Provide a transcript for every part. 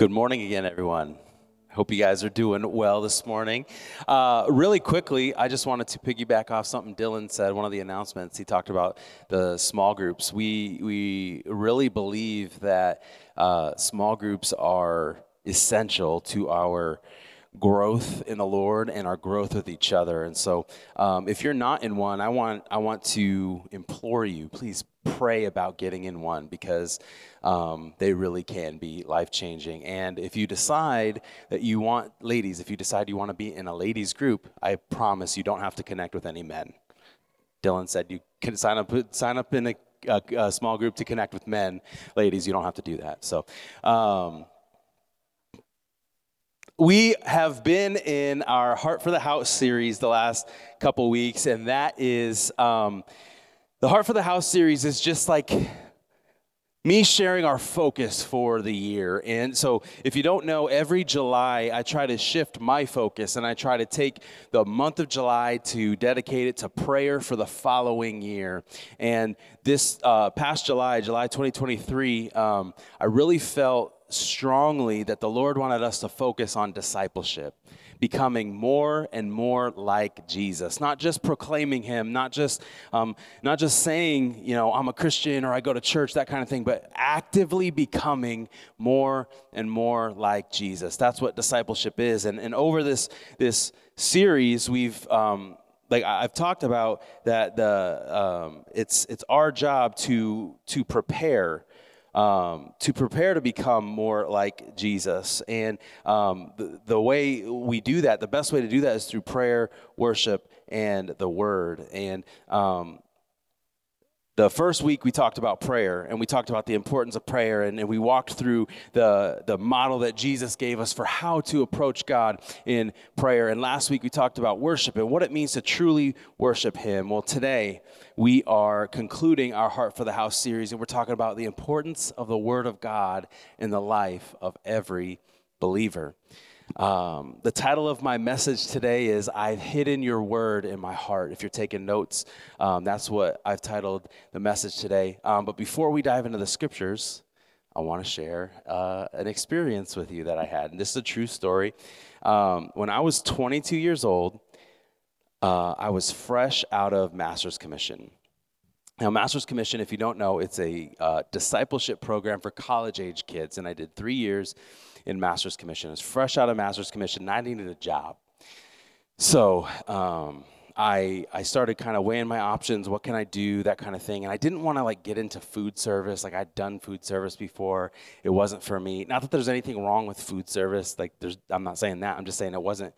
Good morning again, everyone. Hope you guys are doing well this morning. Really quickly, I just wanted to piggyback off something Dylan said, one of the announcements. He talked about the small groups. We really believe that small groups are essential to our growth in the Lord and our growth with each other. And so if you're not in one, I want to implore you, please pray about getting in one, because they really can be life-changing. And if you decide that you want, ladies, if you decide you want to be in a ladies group, I promise you don't have to connect with any men. Dylan said you can sign up in a small group to connect with men. Ladies, you don't have to do that. So we have been in our Heart for the House series the last couple weeks, and that is, the Heart for the House series is just like me sharing our focus for the year. And so if you don't know, every July I try to shift my focus, and I try to take the month of July to dedicate it to prayer for the following year. And this past July 2023, I really felt strongly that the Lord wanted us to focus on discipleship, becoming more and more like Jesus, not just proclaiming him, not just saying, you know, I'm a Christian or I go to church, that kind of thing, but actively becoming more and more like Jesus. That's what discipleship is. And over this series, we've I've talked about that it's our job to prepare. To prepare to become more like Jesus. And the way we do that, the best way to do that is through prayer, worship, and the Word. And the first week we talked about prayer, and we talked about the importance of prayer, and we walked through the model that Jesus gave us for how to approach God in prayer. And last week we talked about worship and what it means to truly worship him. Well, today we are concluding our Heart for the House series, and we're talking about the importance of the Word of God in the life of every believer. The title of my message today is I've Hidden Your Word in My Heart. If you're taking notes, that's what I've titled the message today. But before we dive into the scriptures, I want to share an experience with you that I had. And this is a true story. When I was 22 years old, I was fresh out of Master's Commission. Now, Master's Commission, if you don't know, it's a discipleship program for college-age kids, and I did 3 years in Master's Commission. I was fresh out of Master's Commission, and I needed a job. So I started kind of weighing my options, what can I do, that kind of thing, and I didn't want to get into food service. I'd done food service before. It wasn't for me. Not that there's anything wrong with food service. I'm not saying that. I'm just saying it wasn't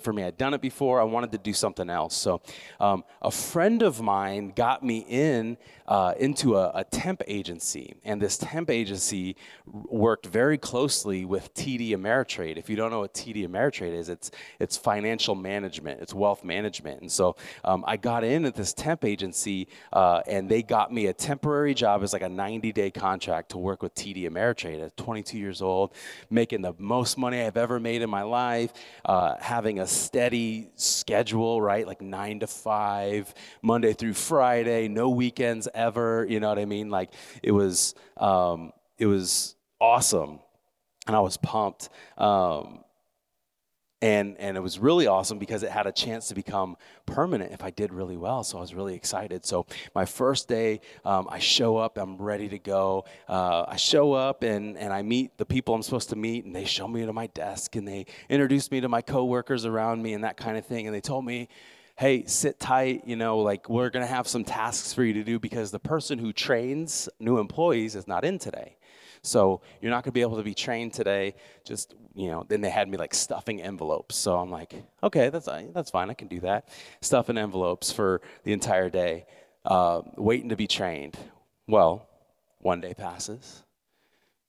for me. I'd done it before. I wanted to do something else. So a friend of mine got me into a temp agency, and this temp agency worked very closely with TD Ameritrade. If you don't know what TD Ameritrade is, it's financial management. It's wealth management. And so I got in at this temp agency, and they got me a temporary job as a 90-day contract to work with TD Ameritrade at 22 years old, making the most money I've ever made in my life, having a steady schedule, right, 9 to 5, Monday through Friday, no weekends ever, you know what I mean? It was awesome, and I was pumped. And it was really awesome because it had a chance to become permanent if I did really well, so I was really excited. So my first day, I show up, I'm ready to go. I show up, and I meet the people I'm supposed to meet, and they show me to my desk, and they introduced me to my coworkers around me and that kind of thing, and they told me, hey, sit tight, we're going to have some tasks for you to do because the person who trains new employees is not in today. So you're not going to be able to be trained today. Just, then they had me stuffing envelopes. So I'm okay, that's fine. I can do that. Stuffing envelopes for the entire day, waiting to be trained. Well, one day passes,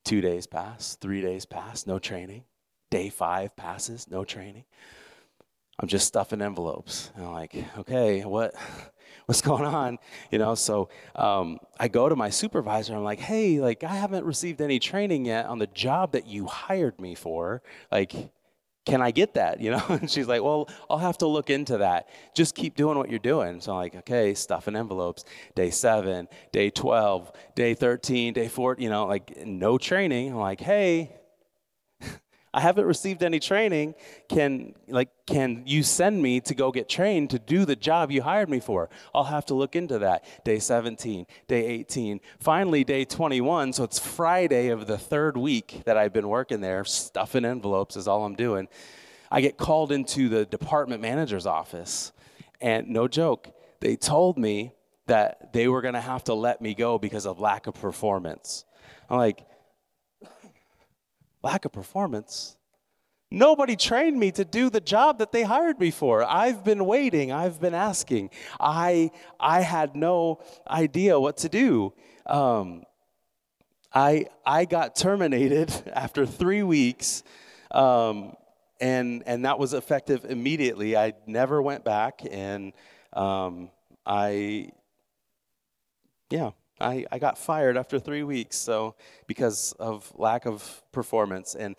2 days pass, 3 days pass, no training. Day 5 passes, no training. I'm just stuffing envelopes. And I'm okay, what's going on? So I go to my supervisor. I'm hey, I haven't received any training yet on the job that you hired me for. Can I get that? And she's well, I'll have to look into that. Just keep doing what you're doing. So I'm okay, stuffing envelopes. Day 7, day 12, day 13, day 4, no training. I'm hey, I haven't received any training. Can you send me to go get trained to do the job you hired me for? I'll have to look into that. Day 17, day 18, finally day 21. So it's Friday of the third week that I've been working there. Stuffing envelopes is all I'm doing. I get called into the department manager's office, and no joke, they told me that they were going to have to let me go because of lack of performance. I'm like, lack of performance? Nobody trained me to do the job that they hired me for. I've been waiting. I've been asking. I had no idea what to do. I got terminated after 3 weeks, and that was effective immediately. I never went back, and I got fired after 3 weeks, so because of lack of performance. And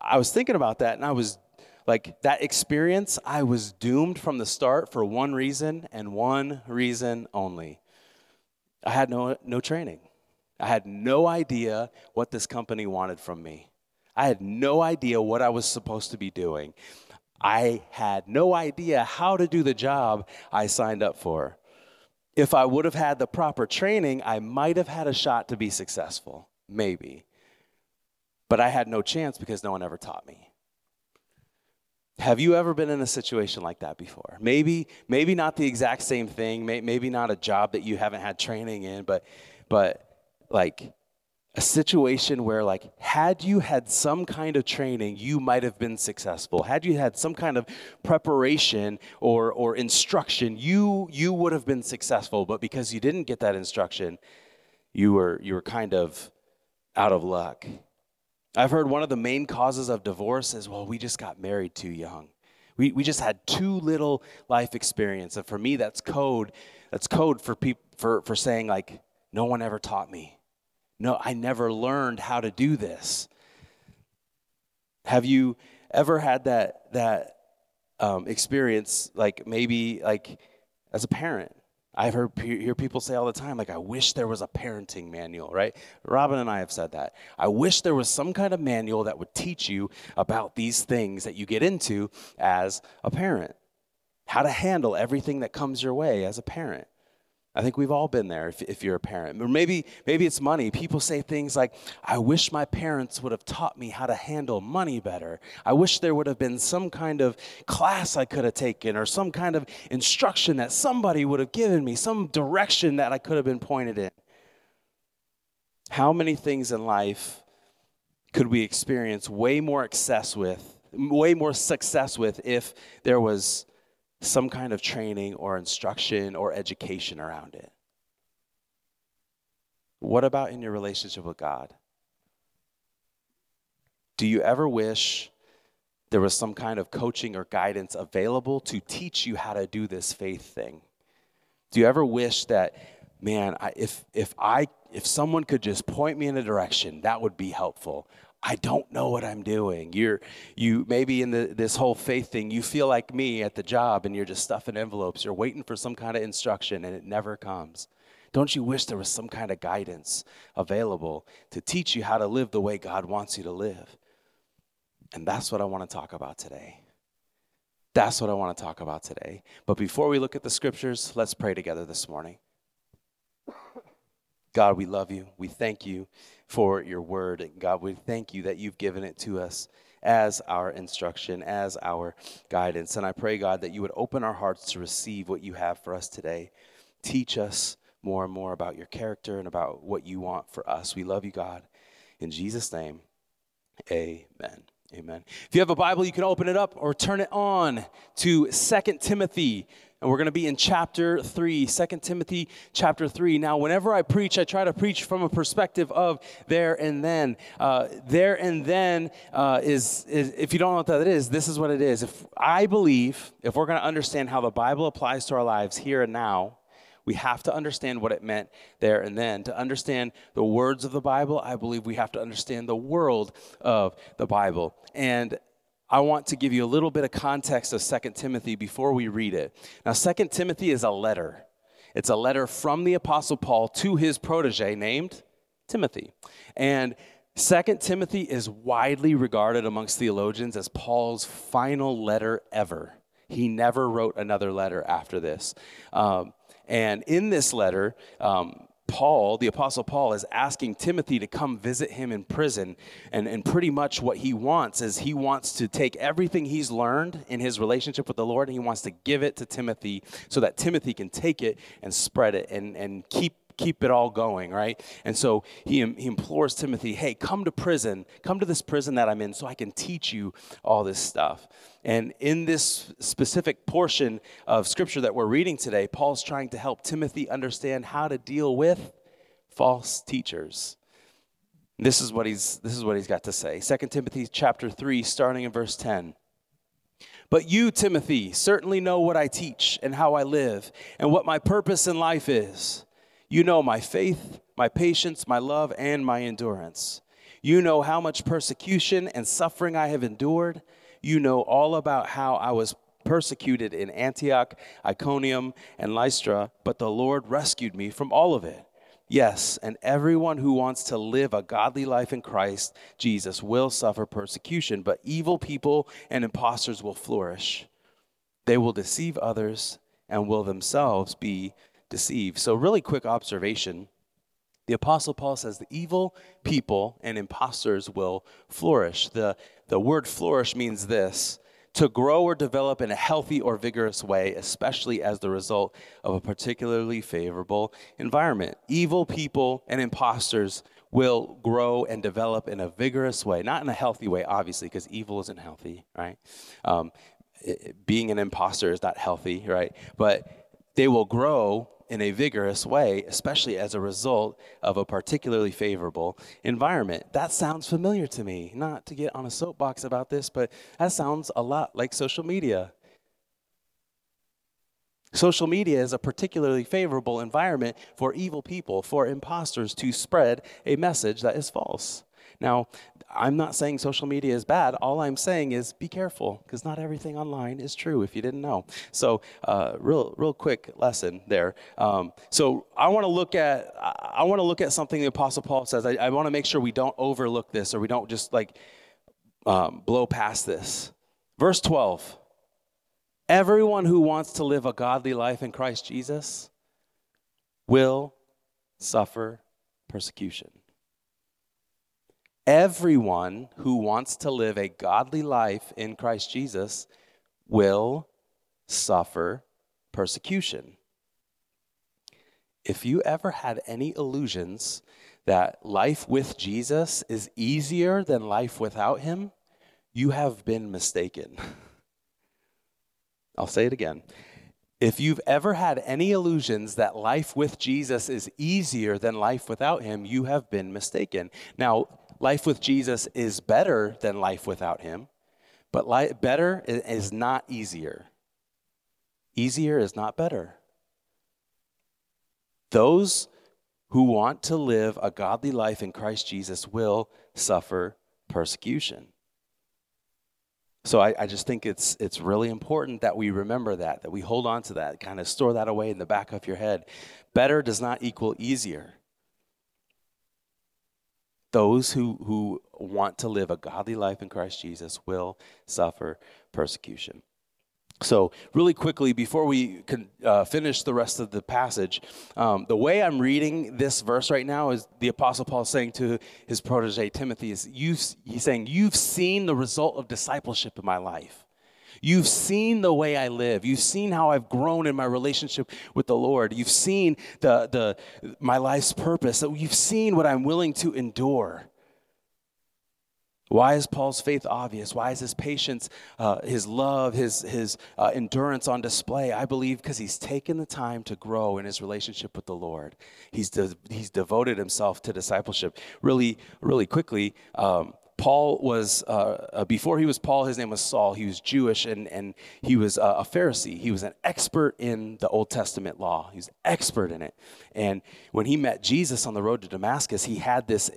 I was thinking about that, and I was like, that experience, I was doomed from the start for one reason and one reason only. I had no training. I had no idea what this company wanted from me. I had no idea what I was supposed to be doing. I had no idea how to do the job I signed up for. If I would have had the proper training, I might have had a shot to be successful, maybe. But I had no chance because no one ever taught me. Have you ever been in a situation like that before? Maybe not the exact same thing, maybe not a job that you haven't had training in, but like a situation where, like, had you had some kind of training, you might have been successful. Had you had some kind of preparation or instruction, you would have been successful. But because you didn't get that instruction, you were kind of out of luck. I've heard one of the main causes of divorce is, well, we just got married too young. We just had too little life experience. And for me, that's code. That's code for people for saying, like, no one ever taught me. No, I never learned how to do this. Have you ever had that experience? Like, maybe like as a parent, I've hear people say all the time, like, I wish there was a parenting manual, right? Robin and I have said that. I wish there was some kind of manual that would teach you about these things that you get into as a parent, how to handle everything that comes your way as a parent. I think we've all been there if you're a parent. Or maybe it's money. People say things like, I wish my parents would have taught me how to handle money better. I wish there would have been some kind of class I could have taken, or some kind of instruction that somebody would have given me, some direction that I could have been pointed in. How many things in life could we experience way more success with if there was some kind of training or instruction or education around it? What about in your relationship with God? Do you ever wish there was some kind of coaching or guidance available to teach you how to do this faith thing? Do you ever wish that, man, if someone could just point me in a direction, that would be helpful? I don't know what I'm doing. You maybe in this whole faith thing, you feel like me at the job, and you're just stuffing envelopes. You're waiting for some kind of instruction, and it never comes. Don't you wish there was some kind of guidance available to teach you how to live the way God wants you to live? And that's what I want to talk about today. That's what I want to talk about today. But before we look at the scriptures, let's pray together this morning. God, we love you. We thank you for your word. And God, we thank you that you've given it to us as our instruction, as our guidance. And I pray, God, that you would open our hearts to receive what you have for us today. Teach us more and more about your character and about what you want for us. We love you, God. In Jesus' name, amen. Amen. If you have a Bible, you can open it up or turn it on to 2 Timothy. And we're going to be in chapter 3, 2 Timothy chapter 3. Now, whenever I preach, I try to preach from a perspective of there and then. There and then is, if you don't know what that is, this is what it is. If we're going to understand how the Bible applies to our lives here and now, we have to understand what it meant there and then. To understand the words of the Bible, I believe we have to understand the world of the Bible. And I want to give you a little bit of context of 2 Timothy before we read it. Now, 2 Timothy is a letter. It's a letter from the Apostle Paul to his protege named Timothy. And 2 Timothy is widely regarded amongst theologians as Paul's final letter ever. He never wrote another letter after this. And in this letter, Paul, the Apostle Paul, is asking Timothy to come visit him in prison. And pretty much what he wants is he wants to take everything he's learned in his relationship with the Lord, and he wants to give it to Timothy so that Timothy can take it and spread it and keep it all going, right? And so he implores Timothy, hey, come to prison. Come to this prison that I'm in so I can teach you all this stuff. And in this specific portion of Scripture that we're reading today, Paul's trying to help Timothy understand how to deal with false teachers. This is what he's got to say. 2 Timothy chapter 3, starting in verse 10. But you, Timothy, certainly know what I teach and how I live and what my purpose in life is. You know my faith, my patience, my love, and my endurance. You know how much persecution and suffering I have endured. You know all about how I was persecuted in Antioch, Iconium, and Lystra, but the Lord rescued me from all of it. Yes, and everyone who wants to live a godly life in Christ Jesus will suffer persecution, but evil people and imposters will flourish. They will deceive others and will themselves be deceived. So really quick observation. The Apostle Paul says the evil people and imposters will flourish. The word flourish means this: to grow or develop in a healthy or vigorous way, especially as the result of a particularly favorable environment. Evil people and imposters will grow and develop in a vigorous way, not in a healthy way, obviously, because evil isn't healthy, right? Being an imposter is not healthy, right? But they will grow in a vigorous way, especially as a result of a particularly favorable environment. That sounds familiar to me. Not to get on a soapbox about this, but that sounds a lot like social media. Social media is a particularly favorable environment for evil people, for imposters to spread a message that is false. Now, I'm not saying social media is bad. All I'm saying is be careful, because not everything online is true, if you didn't know. So real quick lesson there. So I want to look at something the Apostle Paul says. I want to make sure we don't overlook this, or we don't just blow past this. Verse 12, everyone who wants to live a godly life in Christ Jesus will suffer persecution. Everyone who wants to live a godly life in Christ Jesus will suffer persecution. If you ever had any illusions that life with Jesus is easier than life without him, you have been mistaken. I'll say it again. If you've ever had any illusions that life with Jesus is easier than life without him, you have been mistaken. Now, life with Jesus is better than life without him, but better is not easier. Easier is not better. Those who want to live a godly life in Christ Jesus will suffer persecution. So I just think it's really important that we remember that we hold on to that, kind of store that away in the back of your head. Better does not equal easier. Those who want to live a godly life in Christ Jesus will suffer persecution. So really quickly, before we finish the rest of the passage, the way I'm reading this verse right now is the Apostle Paul saying to his protege Timothy, he's saying, you've seen the result of discipleship in my life. You've seen the way I live. You've seen how I've grown in my relationship with the Lord. You've seen my life's purpose. You've seen what I'm willing to endure. Why is Paul's faith obvious? Why is his patience, his love, his endurance on display? I believe because he's taken the time to grow in his relationship with the Lord. He's devoted himself to discipleship. Really, really quickly, Paul was, before he was Paul, his name was Saul. He was Jewish, and he was a Pharisee. He was an expert in the Old Testament law. He was an expert in it. And when he met Jesus on the road to Damascus, he had this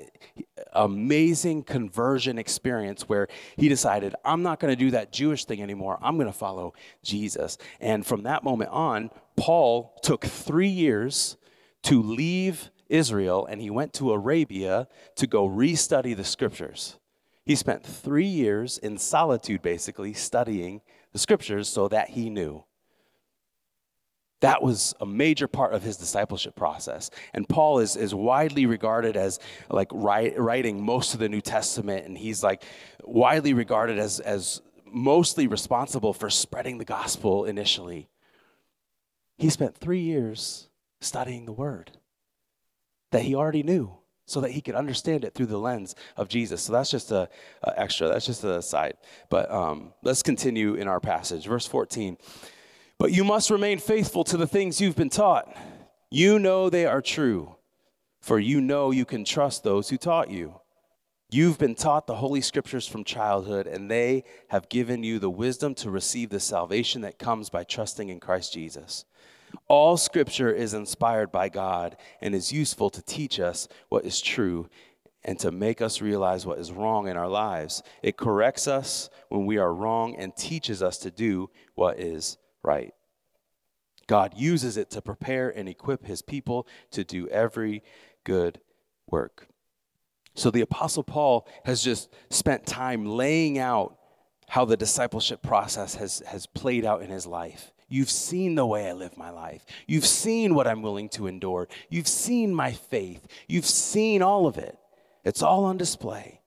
amazing conversion experience where he decided, I'm not going to do that Jewish thing anymore. I'm going to follow Jesus. And from that moment on, Paul took 3 years to leave Israel, and he went to Arabia to go restudy the scriptures. He spent 3 years in solitude, basically, studying the scriptures so that he knew. That was a major part of his discipleship process. And Paul is widely regarded as like writing most of the New Testament, and he's like widely regarded as mostly responsible for spreading the gospel initially. He spent 3 years studying the word that he already knew so that he could understand it through the lens of Jesus. So that's just an extra, that's just an aside. But let's continue in our passage. Verse 14. But you must remain faithful to the things you've been taught. You know they are true, for you know you can trust those who taught you. You've been taught the Holy Scriptures from childhood, and they have given you the wisdom to receive the salvation that comes by trusting in Christ Jesus. All Scripture is inspired by God and is useful to teach us what is true and to make us realize what is wrong in our lives. It corrects us when we are wrong and teaches us to do what is right. God uses it to prepare and equip his people to do every good work. So the Apostle Paul has just spent time laying out how the discipleship process has played out in his life. You've seen the way I live my life. You've seen what I'm willing to endure. You've seen my faith. You've seen all of it. It's all on display.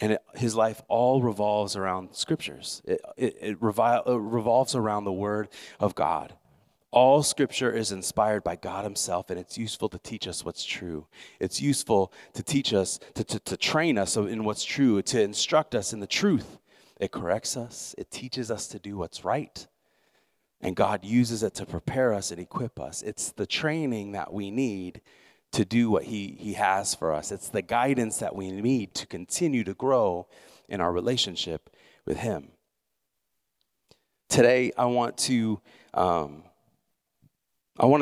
And his life all revolves around scriptures. It revolves around the word of God. All scripture is inspired by God himself, and it's useful to teach us what's true. It's useful to teach us, to train us in what's true, to instruct us in the truth. It corrects us. It teaches us to do what's right. And God uses it to prepare us and equip us. It's the training that we need to do what he has for us. It's the guidance that we need to continue to grow in our relationship with him. Today, I want to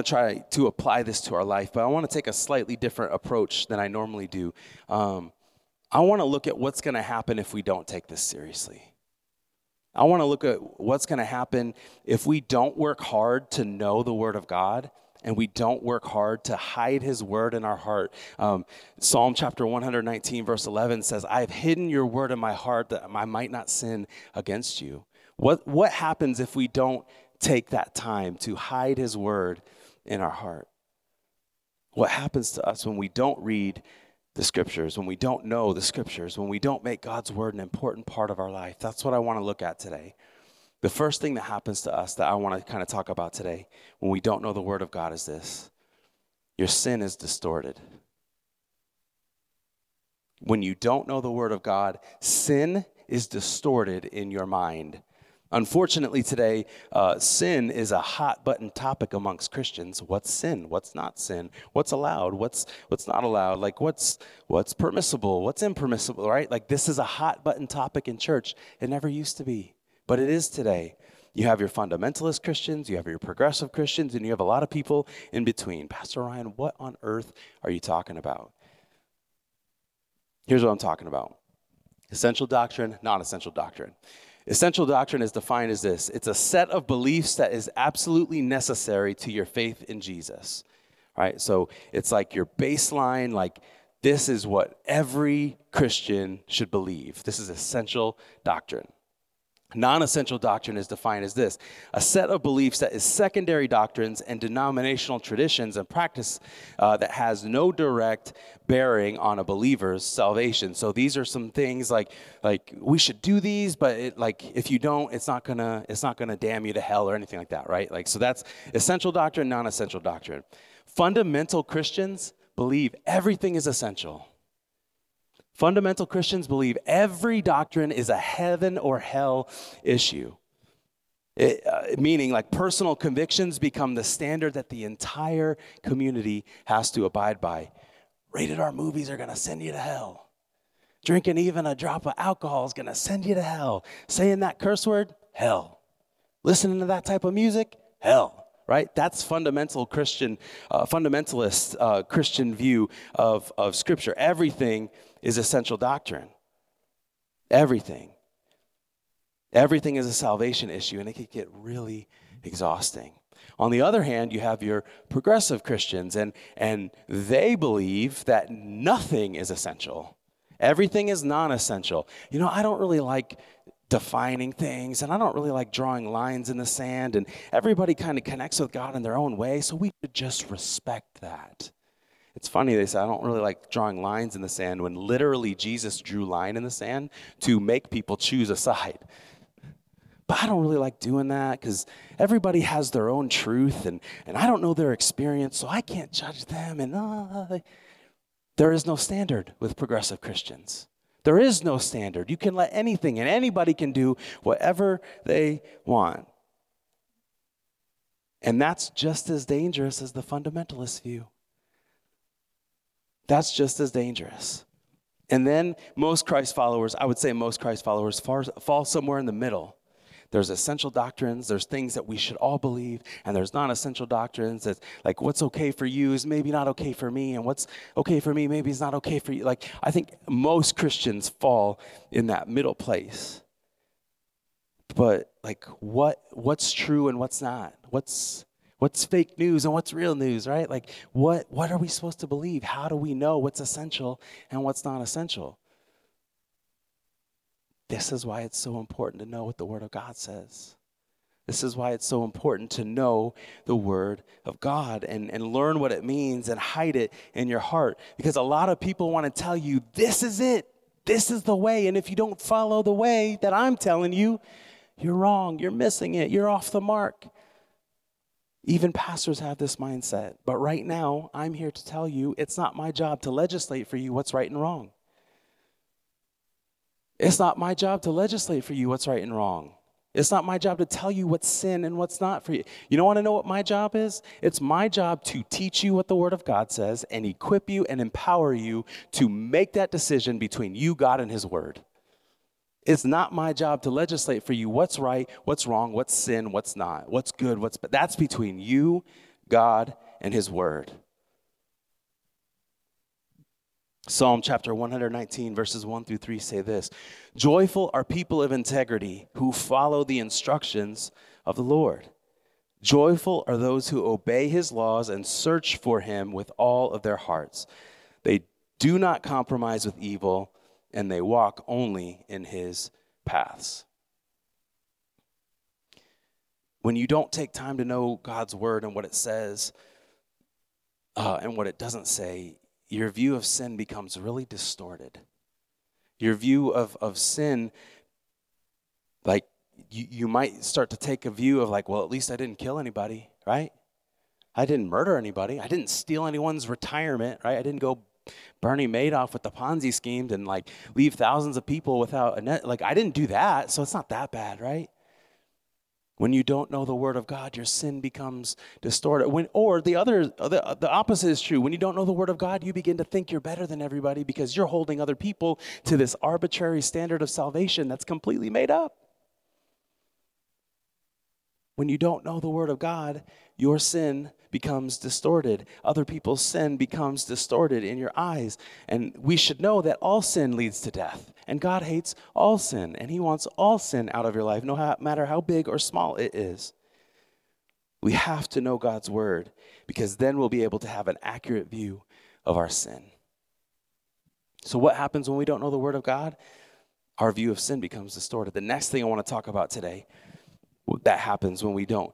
try to apply this to our life, but I want to take a slightly different approach than I normally do. I want to look at what's going to happen if we don't take this seriously. I want to look at what's going to happen if we don't work hard to know the Word of God, and we don't work hard to hide his word in our heart. Psalm chapter 119, verse 11 says, I have hidden your word in my heart that I might not sin against you. What happens if we don't take that time to hide his word in our heart? What happens to us when we don't read the scriptures, when we don't know the scriptures, when we don't make God's word an important part of our life? That's what I want to look at today. The first thing that happens to us that I want to kind of talk about today when we don't know the word of God is this. Your sin is distorted. When you don't know the word of God, sin is distorted in your mind. Unfortunately today, sin is a hot button topic amongst Christians. What's sin? What's not sin? What's allowed? What's not allowed? Like what's permissible? What's impermissible, right? Like this is a hot button topic in church. It never used to be. But it is today. You have your fundamentalist Christians, you have your progressive Christians, and you have a lot of people in between. Pastor Ryan, what on earth are you talking about? Here's what I'm talking about. Essential doctrine, non-essential doctrine. Essential doctrine is defined as this. It's a set of beliefs that is absolutely necessary to your faith in Jesus. Right? So it's like your baseline, like this is what every Christian should believe. This is essential doctrine. Non-essential doctrine is defined as this, a set of beliefs that is secondary doctrines and denominational traditions and practice that has no direct bearing on a believer's salvation. So these are some things like we should do these, but if you don't, it's not gonna damn you to hell or anything like that, right? Like so that's essential doctrine, non-essential doctrine. Fundamental Christians believe everything is essential. Fundamental Christians believe every doctrine is a heaven or hell issue. Meaning like personal convictions become the standard that the entire community has to abide by. Rated R movies are going to send you to hell. Drinking even a drop of alcohol is going to send you to hell. Saying that curse word, hell. Listening to that type of music, hell. Right? That's fundamentalist Christian view of Scripture. Everything is essential doctrine. Everything. Everything is a salvation issue, and it can get really exhausting. On the other hand, you have your progressive Christians, and they believe that nothing is essential. Everything is non-essential. You know, I don't really like defining things, and I don't really like drawing lines in the sand, and everybody kind of connects with God in their own way, so we should just respect that. It's funny, they say, I don't really like drawing lines in the sand, when literally Jesus drew line in the sand to make people choose a side. But I don't really like doing that because everybody has their own truth, and I don't know their experience, so I can't judge them. And there is no standard with progressive Christians. There is no standard. You can let anything, and anybody can do whatever they want. And that's just as dangerous as the fundamentalist view. That's just as dangerous. And then most Christ followers, I would say most Christ followers fall somewhere in the middle. There's essential doctrines, there's things that we should all believe, and there's non-essential doctrines that's like what's okay for you is maybe not okay for me, and what's okay for me maybe is not okay for you. Like, I think most Christians fall in that middle place. But like what's true and what's not? What's fake news and what's real news, right? Like what are we supposed to believe? How do we know what's essential and what's not essential? This is why it's so important to know what the Word of God says. This is why it's so important to know the Word of God and learn what it means and hide it in your heart. Because a lot of people want to tell you, this is it. This is the way. And if you don't follow the way that I'm telling you, you're wrong. You're missing it. You're off the mark. Even pastors have this mindset. But right now, I'm here to tell you, it's not my job to legislate for you what's right and wrong. It's not my job to legislate for you what's right and wrong. It's not my job to tell you what's sin and what's not for you. You don't want to know what my job is? It's my job to teach you what the Word of God says and equip you and empower you to make that decision between you, God, and His Word. It's not my job to legislate for you what's right, what's wrong, what's sin, what's not, what's good, what's bad. That's between you, God, and His Word. Psalm chapter 119, verses 1 through 3 say this: joyful are people of integrity who follow the instructions of the Lord. Joyful are those who obey His laws and search for Him with all of their hearts. They do not compromise with evil, and they walk only in His paths. When you don't take time to know God's Word and what it says and what it doesn't say, your view of sin becomes really distorted. Your view of sin, like you might start to take a view of like, well, at least I didn't kill anybody, right? I didn't murder anybody. I didn't steal anyone's retirement, right? I didn't go Bernie Madoff with the Ponzi schemes and like leave thousands of people without a net. Like, I didn't do that, so it's not that bad, right? When you don't know the Word of God, your sin becomes distorted. Or the opposite is true. When you don't know the Word of God, you begin to think you're better than everybody because you're holding other people to this arbitrary standard of salvation that's completely made up. When you don't know the Word of God, your sin becomes distorted. Other people's sin becomes distorted in your eyes. And we should know that all sin leads to death. And God hates all sin. And He wants all sin out of your life, no matter how big or small it is. We have to know God's Word, because then we'll be able to have an accurate view of our sin. So what happens when we don't know the Word of God? Our view of sin becomes distorted. The next thing I want to talk about today that happens when we don't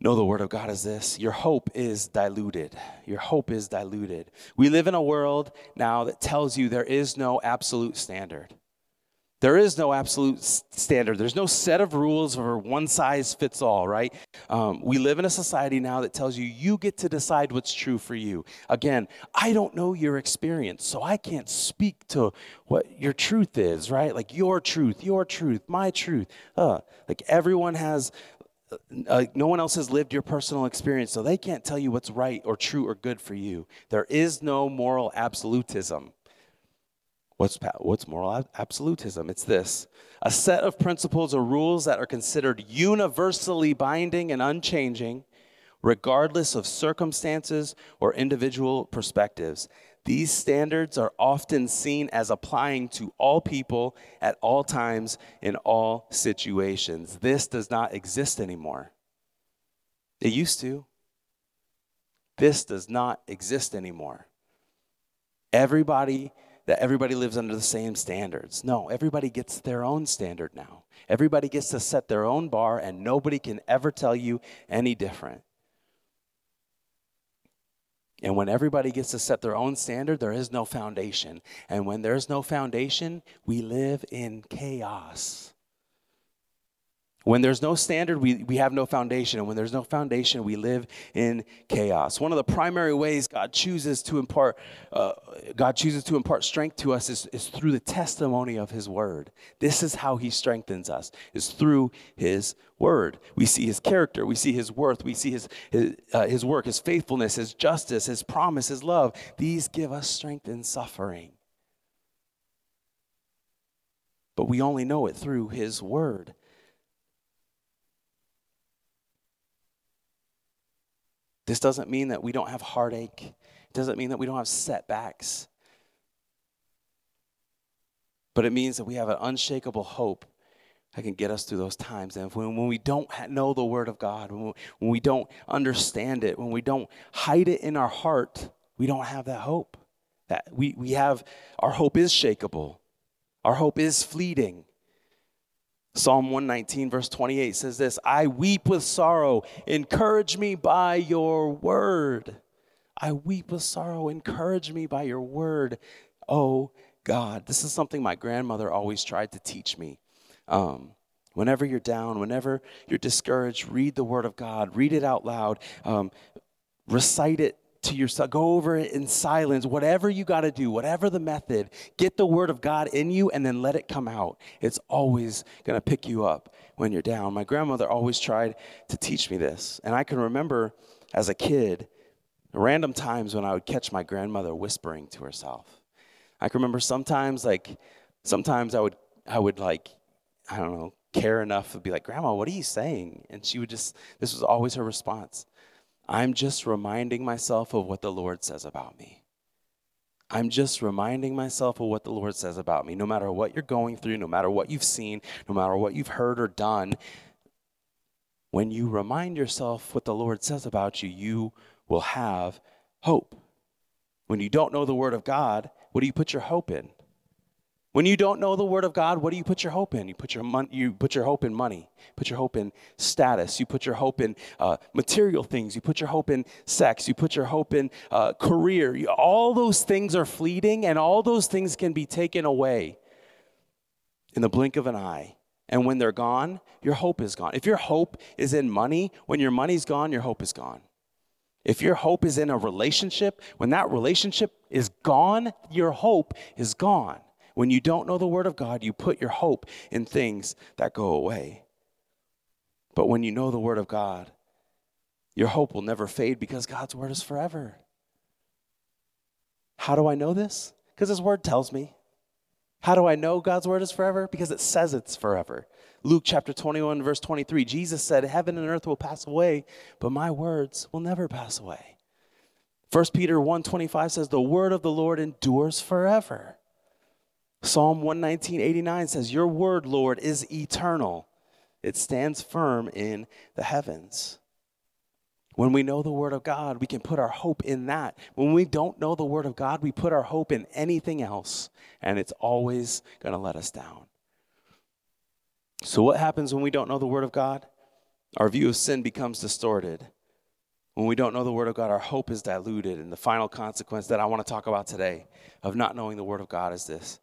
know the Word of God is this: your hope is diluted. Your hope is diluted. We live in a world now that tells you there is no absolute standard. There is no absolute standard. There's no set of rules or one size fits all, right? We live in a society now that tells you you get to decide what's true for you. Again, I don't know your experience, so I can't speak to what your truth is, right? Like your truth, my truth. Like everyone has... no one else has lived your personal experience, so they can't tell you what's right or true or good for you. There is no moral absolutism. What's moral absolutism? It's this: a set of principles or rules that are considered universally binding and unchanging, regardless of circumstances or individual perspectives. These standards are often seen as applying to all people at all times in all situations. This does not exist anymore. It used to. This does not exist anymore. Everybody lives under the same standards. No, everybody gets their own standard now. Everybody gets to set their own bar, and nobody can ever tell you any different. And when everybody gets to set their own standard, there is no foundation. And when there is no foundation, we live in chaos. When there's no standard, we have no foundation. And when there's no foundation, we live in chaos. One of the primary ways God chooses to impart strength to us is through the testimony of his word. This is how he strengthens us, is through his word. We see his character. We see his worth. We see his work, his faithfulness, his justice, his promise, his love. These give us strength in suffering. But we only know it through his word. This doesn't mean that we don't have heartache. It doesn't mean that we don't have setbacks. But it means that we have an unshakable hope that can get us through those times. And when we don't know the word of God, when we don't understand it, when we don't hide it in our heart, we don't have that hope. That we have, our hope is shakable. Our hope is fleeting. Psalm 119, verse 28 says this, I weep with sorrow, encourage me by your word. I weep with sorrow, encourage me by your word, oh God. This is something my grandmother always tried to teach me. Whenever you're down, whenever you're discouraged, read the word of God, read it out loud, recite it to yourself, go over it in silence, whatever you got to do, whatever the method, get the word of God in you and then let it come out. It's always going to pick you up when you're down. My grandmother always tried to teach me this. And I can remember as a kid, random times when I would catch my grandmother whispering to herself. I can remember sometimes I would care enough to be like, Grandma, what are you saying? And she would just, this was always her response. I'm just reminding myself of what the Lord says about me. I'm just reminding myself of what the Lord says about me. No matter what you're going through, no matter what you've seen, no matter what you've heard or done, when you remind yourself what the Lord says about you, you will have hope. When you don't know the word of God, what do you put your hope in? When you don't know the word of God, what do you put your hope in? You put your hope in money. Put your hope in status. You put your hope in material things. You put your hope in sex. You put your hope in career. All those things are fleeting, and all those things can be taken away in the blink of an eye. And when they're gone, your hope is gone. If your hope is in money, when your money's gone, your hope is gone. If your hope is in a relationship, when that relationship is gone, your hope is gone. When you don't know the word of God, you put your hope in things that go away. But when you know the word of God, your hope will never fade because God's word is forever. How do I know this? Because his word tells me. How do I know God's word is forever? Because it says it's forever. Luke chapter 21, verse 23, Jesus said, heaven and earth will pass away, but my words will never pass away. First Peter 1:25 says, the word of the Lord endures forever. Psalm 119:89 says, your word, Lord, is eternal. It stands firm in the heavens. When we know the word of God, we can put our hope in that. When we don't know the word of God, we put our hope in anything else, and it's always going to let us down. So what happens when we don't know the word of God? Our view of sin becomes distorted. When we don't know the word of God, our hope is diluted. And the final consequence that I want to talk about today of not knowing the word of God is this.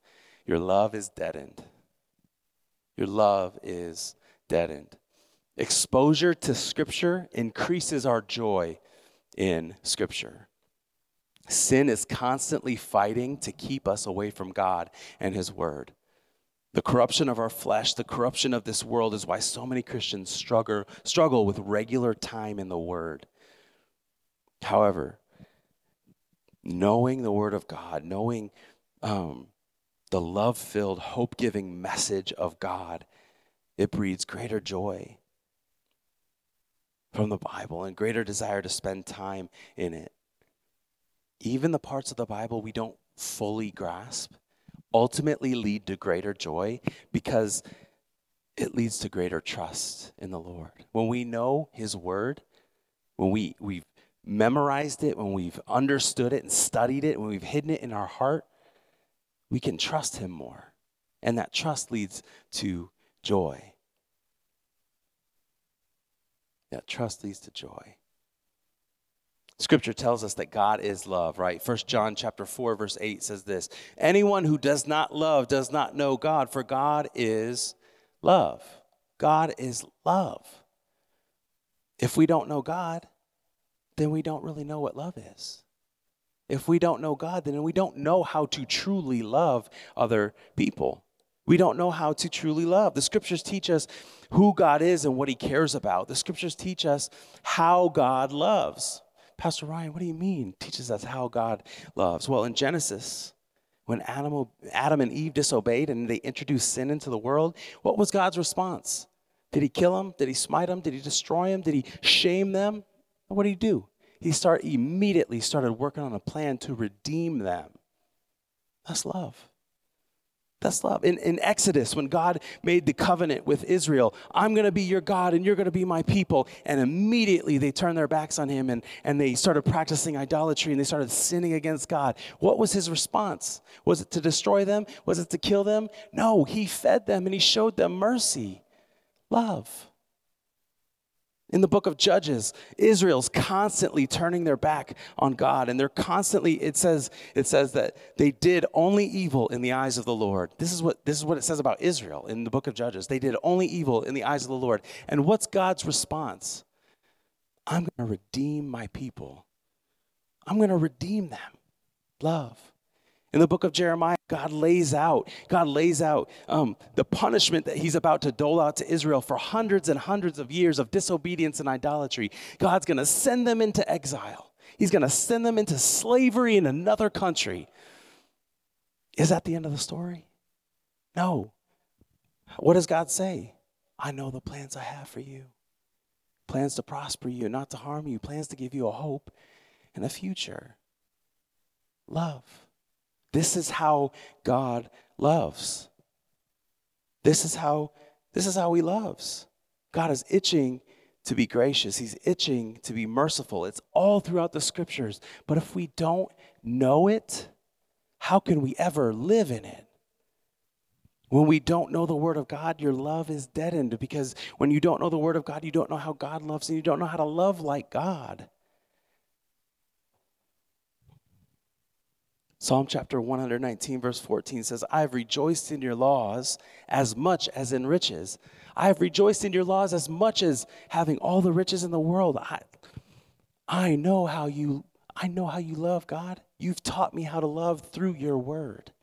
Your love is deadened. Your love is deadened. Exposure to Scripture increases our joy in Scripture. Sin is constantly fighting to keep us away from God and His Word. The corruption of our flesh, the corruption of this world is why so many Christians struggle with regular time in the Word. However, knowing the Word of God, knowing the love-filled, hope-giving message of God, it breeds greater joy from the Bible and greater desire to spend time in it. Even the parts of the Bible we don't fully grasp ultimately lead to greater joy because it leads to greater trust in the Lord. When we know His Word, when we've memorized it, when we've understood it and studied it, when we've hidden it in our heart, we can trust him more. And that trust leads to joy. That trust leads to joy. Scripture tells us that God is love, right? 1 John chapter 4, verse 8 says this, "Anyone who does not love does not know God, for God is love." God is love. If we don't know God, then we don't really know what love is. If we don't know God, then we don't know how to truly love other people. We don't know how to truly love. The scriptures teach us who God is and what he cares about. The scriptures teach us how God loves. Pastor Ryan, what do you mean teaches us how God loves? Well, in Genesis, when Adam and Eve disobeyed and they introduced sin into the world, what was God's response? Did he kill them? Did he smite them? Did he destroy them? Did he shame them? What did he do? He immediately started working on a plan to redeem them. That's love. That's love. In Exodus, when God made the covenant with Israel, I'm going to be your God and you're going to be my people. And immediately they turned their backs on him and they started practicing idolatry and they started sinning against God. What was his response? Was it to destroy them? Was it to kill them? No, he fed them and he showed them mercy. Love. In the book of Judges, Israel's constantly turning their back on God, and they're constantly, it says that they did only evil in the eyes of the Lord. This is what it says about Israel in the book of Judges. They did only evil in the eyes of the Lord. And what's God's response? I'm going to redeem my people. I'm going to redeem them. Love. In the book of Jeremiah, God lays out the punishment that he's about to dole out to Israel for hundreds and hundreds of years of disobedience and idolatry. God's going to send them into exile. He's going to send them into slavery in another country. Is that the end of the story? No. What does God say? I know the plans I have for you. Plans to prosper you, not to harm you. Plans to give you a hope and a future. Love. This is how God loves. This is how he loves. God is itching to be gracious. He's itching to be merciful. It's all throughout the scriptures. But if we don't know it, how can we ever live in it? When we don't know the word of God, your love is deadened, because when you don't know the word of God, you don't know how God loves and you don't know how to love like God. Psalm chapter 119, verse 14 says, I have rejoiced in your laws as much as in riches. I have rejoiced in your laws as much as having all the riches in the world. I know how you love, God. You've taught me how to love through your word.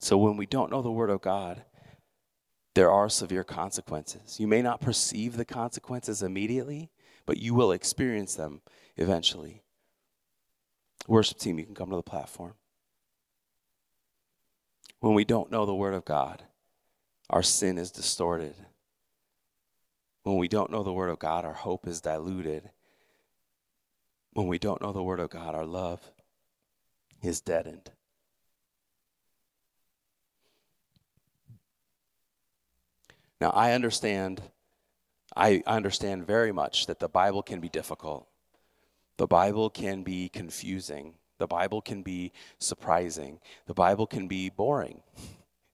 So when we don't know the word of God, there are severe consequences. You may not perceive the consequences immediately, but you will experience them eventually. Worship team, you can come to the platform. When we don't know the word of God, our sin is distorted. When we don't know the word of God, our hope is diluted. When we don't know the word of God, our love is deadened. Now, I understand very much that the Bible can be difficult. The Bible can be confusing. The Bible can be surprising. The Bible can be boring.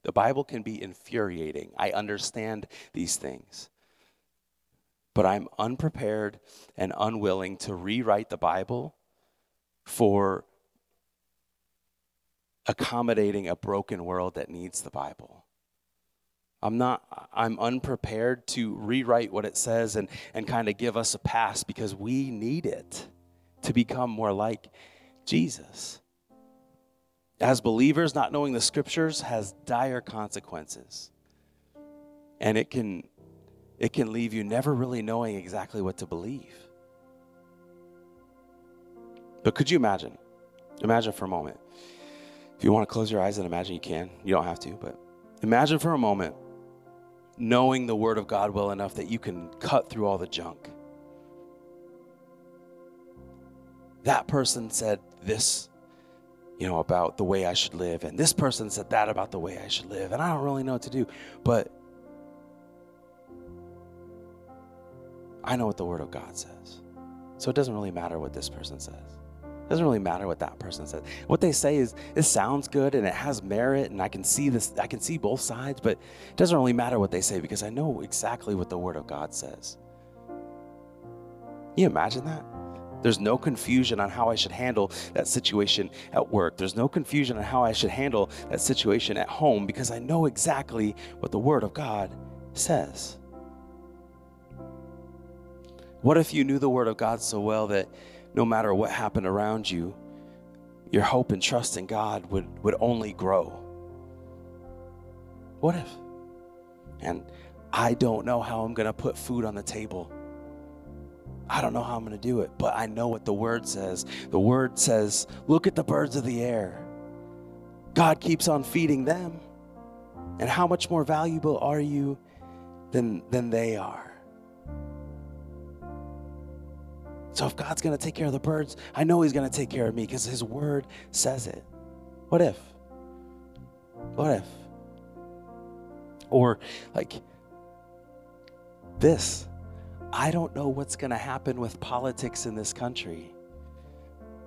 The Bible can be infuriating. I understand these things. But I'm unprepared and unwilling to rewrite the Bible for accommodating a broken world that needs the Bible. I'm unprepared to rewrite what it says and kind of give us a pass, because we need it to become more like Jesus. As believers, not knowing the scriptures has dire consequences. And it can leave you never really knowing exactly what to believe. But could you imagine? Imagine for a moment. If you want to close your eyes and imagine, you can. You don't have to, but imagine for a moment knowing the word of God well enough that you can cut through all the junk. That person said this, about the way I should live. And this person said that about the way I should live. And I don't really know what to do. But I know what the Word of God says. So it doesn't really matter what this person says. It doesn't really matter what that person says. What they say is, it sounds good and it has merit, and I can see this, I can see both sides, but it doesn't really matter what they say because I know exactly what the Word of God says. Can you imagine that? There's no confusion on how I should handle that situation at work. There's no confusion on how I should handle that situation at home because I know exactly what the Word of God says. What if you knew the Word of God so well that no matter what happened around you, your hope and trust in God would only grow? What if? And I don't know how I'm going to put food on the table. I don't know how I'm going to do it, but I know what the Word says. The Word says, look at the birds of the air. God keeps on feeding them. And how much more valuable are you than they are? So if God's going to take care of the birds, I know he's going to take care of me because his word says it. What if? What if? Or like this, I don't know what's going to happen with politics in this country.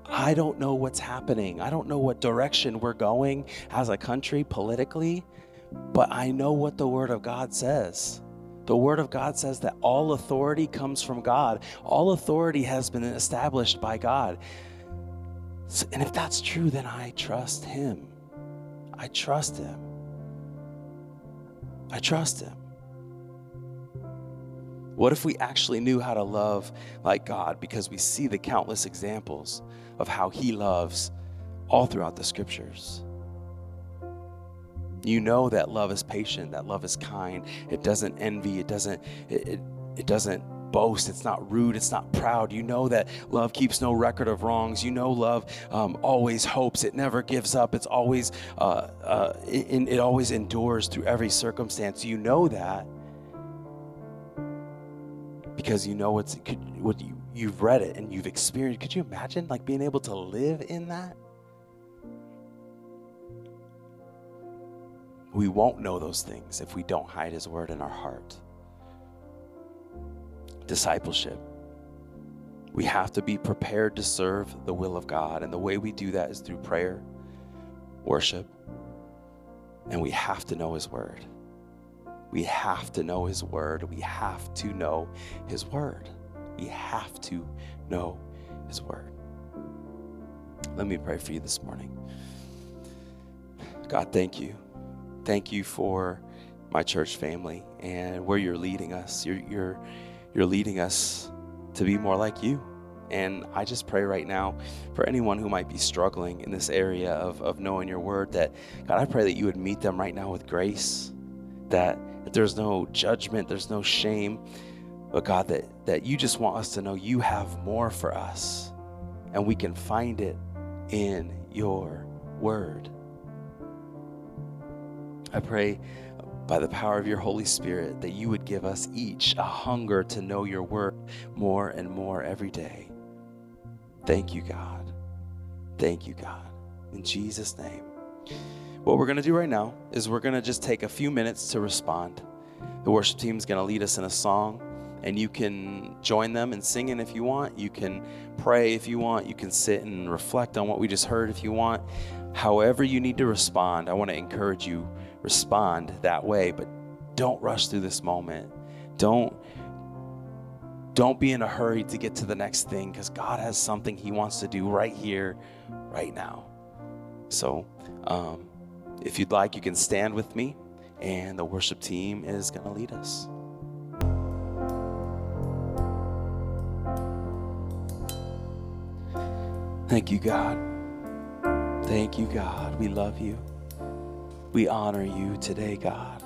I don't know what's happening. I don't know what direction we're going as a country politically, but I know what the Word of God says. The Word of God says that all authority comes from God. All authority has been established by God. And if that's true, then I trust him. I trust him. I trust him. What if we actually knew how to love like God? Because we see the countless examples of how he loves all throughout the scriptures. You know that love is patient, that love is kind. It doesn't envy, it doesn't boast, it's not rude, it's not proud. You know that love keeps no record of wrongs. You know love always hopes, it never gives up, it's always, it always endures through every circumstance. You know that because you know you've read it and you've experienced. Could you imagine like being able to live in that? We won't know those things if we don't hide his word in our heart. Discipleship. We have to be prepared to serve the will of God. And the way we do that is through prayer, worship, and we have to know his word. We have to know his word. We have to know his word. We have to know his word. Let me pray for you this morning. God, thank you. Thank you for my church family and where you're leading us. You're leading us to be more like you. And I just pray right now for anyone who might be struggling in this area of knowing your word, that God, I pray that you would meet them right now with grace, that there's no judgment, there's no shame, but God, that you just want us to know you have more for us and we can find it in your word. I pray by the power of your Holy Spirit that you would give us each a hunger to know your word more and more every day. Thank you, God. Thank you, God. In Jesus' name. What we're going to do right now is we're going to just take a few minutes to respond. The worship team is going to lead us in a song, and you can join them in singing if you want. You can pray if you want. You can sit and reflect on what we just heard if you want. However you need to respond, I want to encourage you, respond that way, but don't rush through this moment. Don't be in a hurry to get to the next thing, because God has something he wants to do right here, right now. So if you'd like, you can stand with me, and the worship team is going to lead us. Thank you, God. Thank you, God. We love you. We honor you today, God.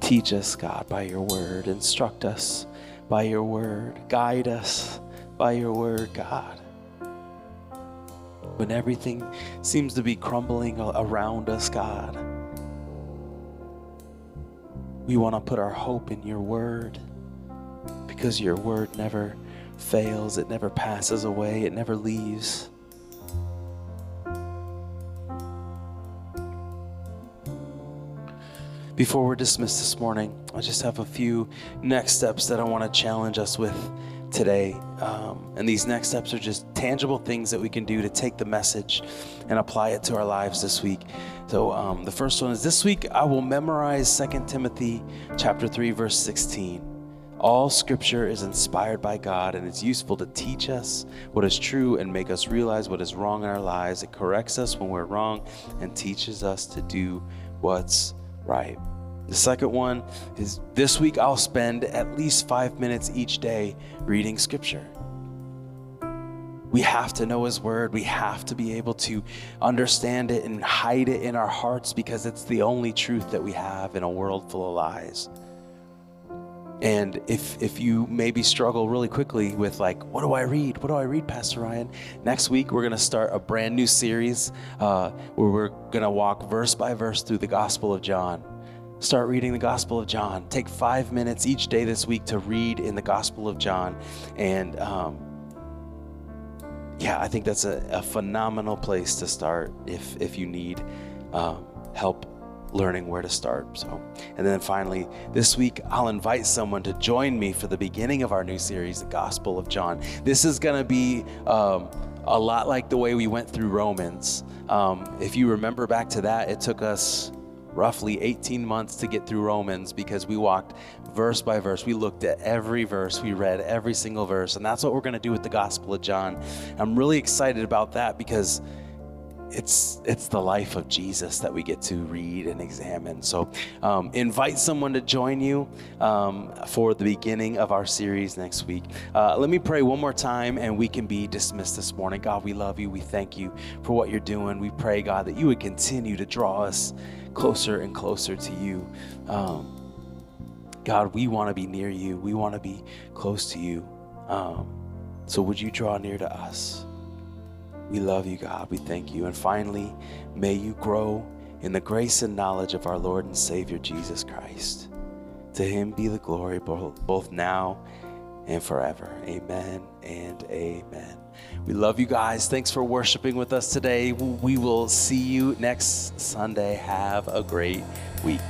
Teach us, God, by your word. Instruct us by your word. Guide us by your word, God. When everything seems to be crumbling around us, God, we want to put our hope in your word, because your word never fails. It never passes away. It never leaves. Before we're dismissed this morning, I just have a few next steps that I want to challenge us with today. And these next steps are just tangible things that we can do to take the message and apply it to our lives this week. So the first one is, this week I will memorize 2 Timothy chapter 3, verse 16. All scripture is inspired by God and it's useful to teach us what is true and make us realize what is wrong in our lives. It corrects us when we're wrong and teaches us to do what's right. The second one is, this week I'll spend at least 5 minutes each day reading scripture. We have to know his word. We have to be able to understand it and hide it in our hearts, because it's the only truth that we have in a world full of lies. And if you maybe struggle really quickly with like, what do I read? What do I read, Pastor Ryan? Next week, we're going to start a brand new series where we're going to walk verse by verse through the Gospel of John. Start reading the Gospel of John. Take 5 minutes each day this week to read in the Gospel of John. And I think that's a phenomenal place to start if you need help learning where to start. And then finally, this week, I'll invite someone to join me for the beginning of our new series, The Gospel of John. This is going to be a lot like the way we went through Romans. If you remember back to that, it took us roughly 18 months to get through Romans, because we walked verse by verse. We looked at every verse. We read every single verse. And that's what we're going to do with the Gospel of John. I'm really excited about that, because it's the life of Jesus that we get to read and examine. So invite someone to join you for the beginning of our series next week. Let me pray one more time and we can be dismissed this morning. God, we love you. We thank you for what you're doing. We pray, God, that you would continue to draw us closer and closer to you. God, we want to be near you. We want to be close to you. So would you draw near to us? We love you, God. We thank you. And finally, may you grow in the grace and knowledge of our Lord and Savior, Jesus Christ. To him be the glory, both now and forever. Amen and amen. We love you guys. Thanks for worshiping with us today. We will see you next Sunday. Have a great week.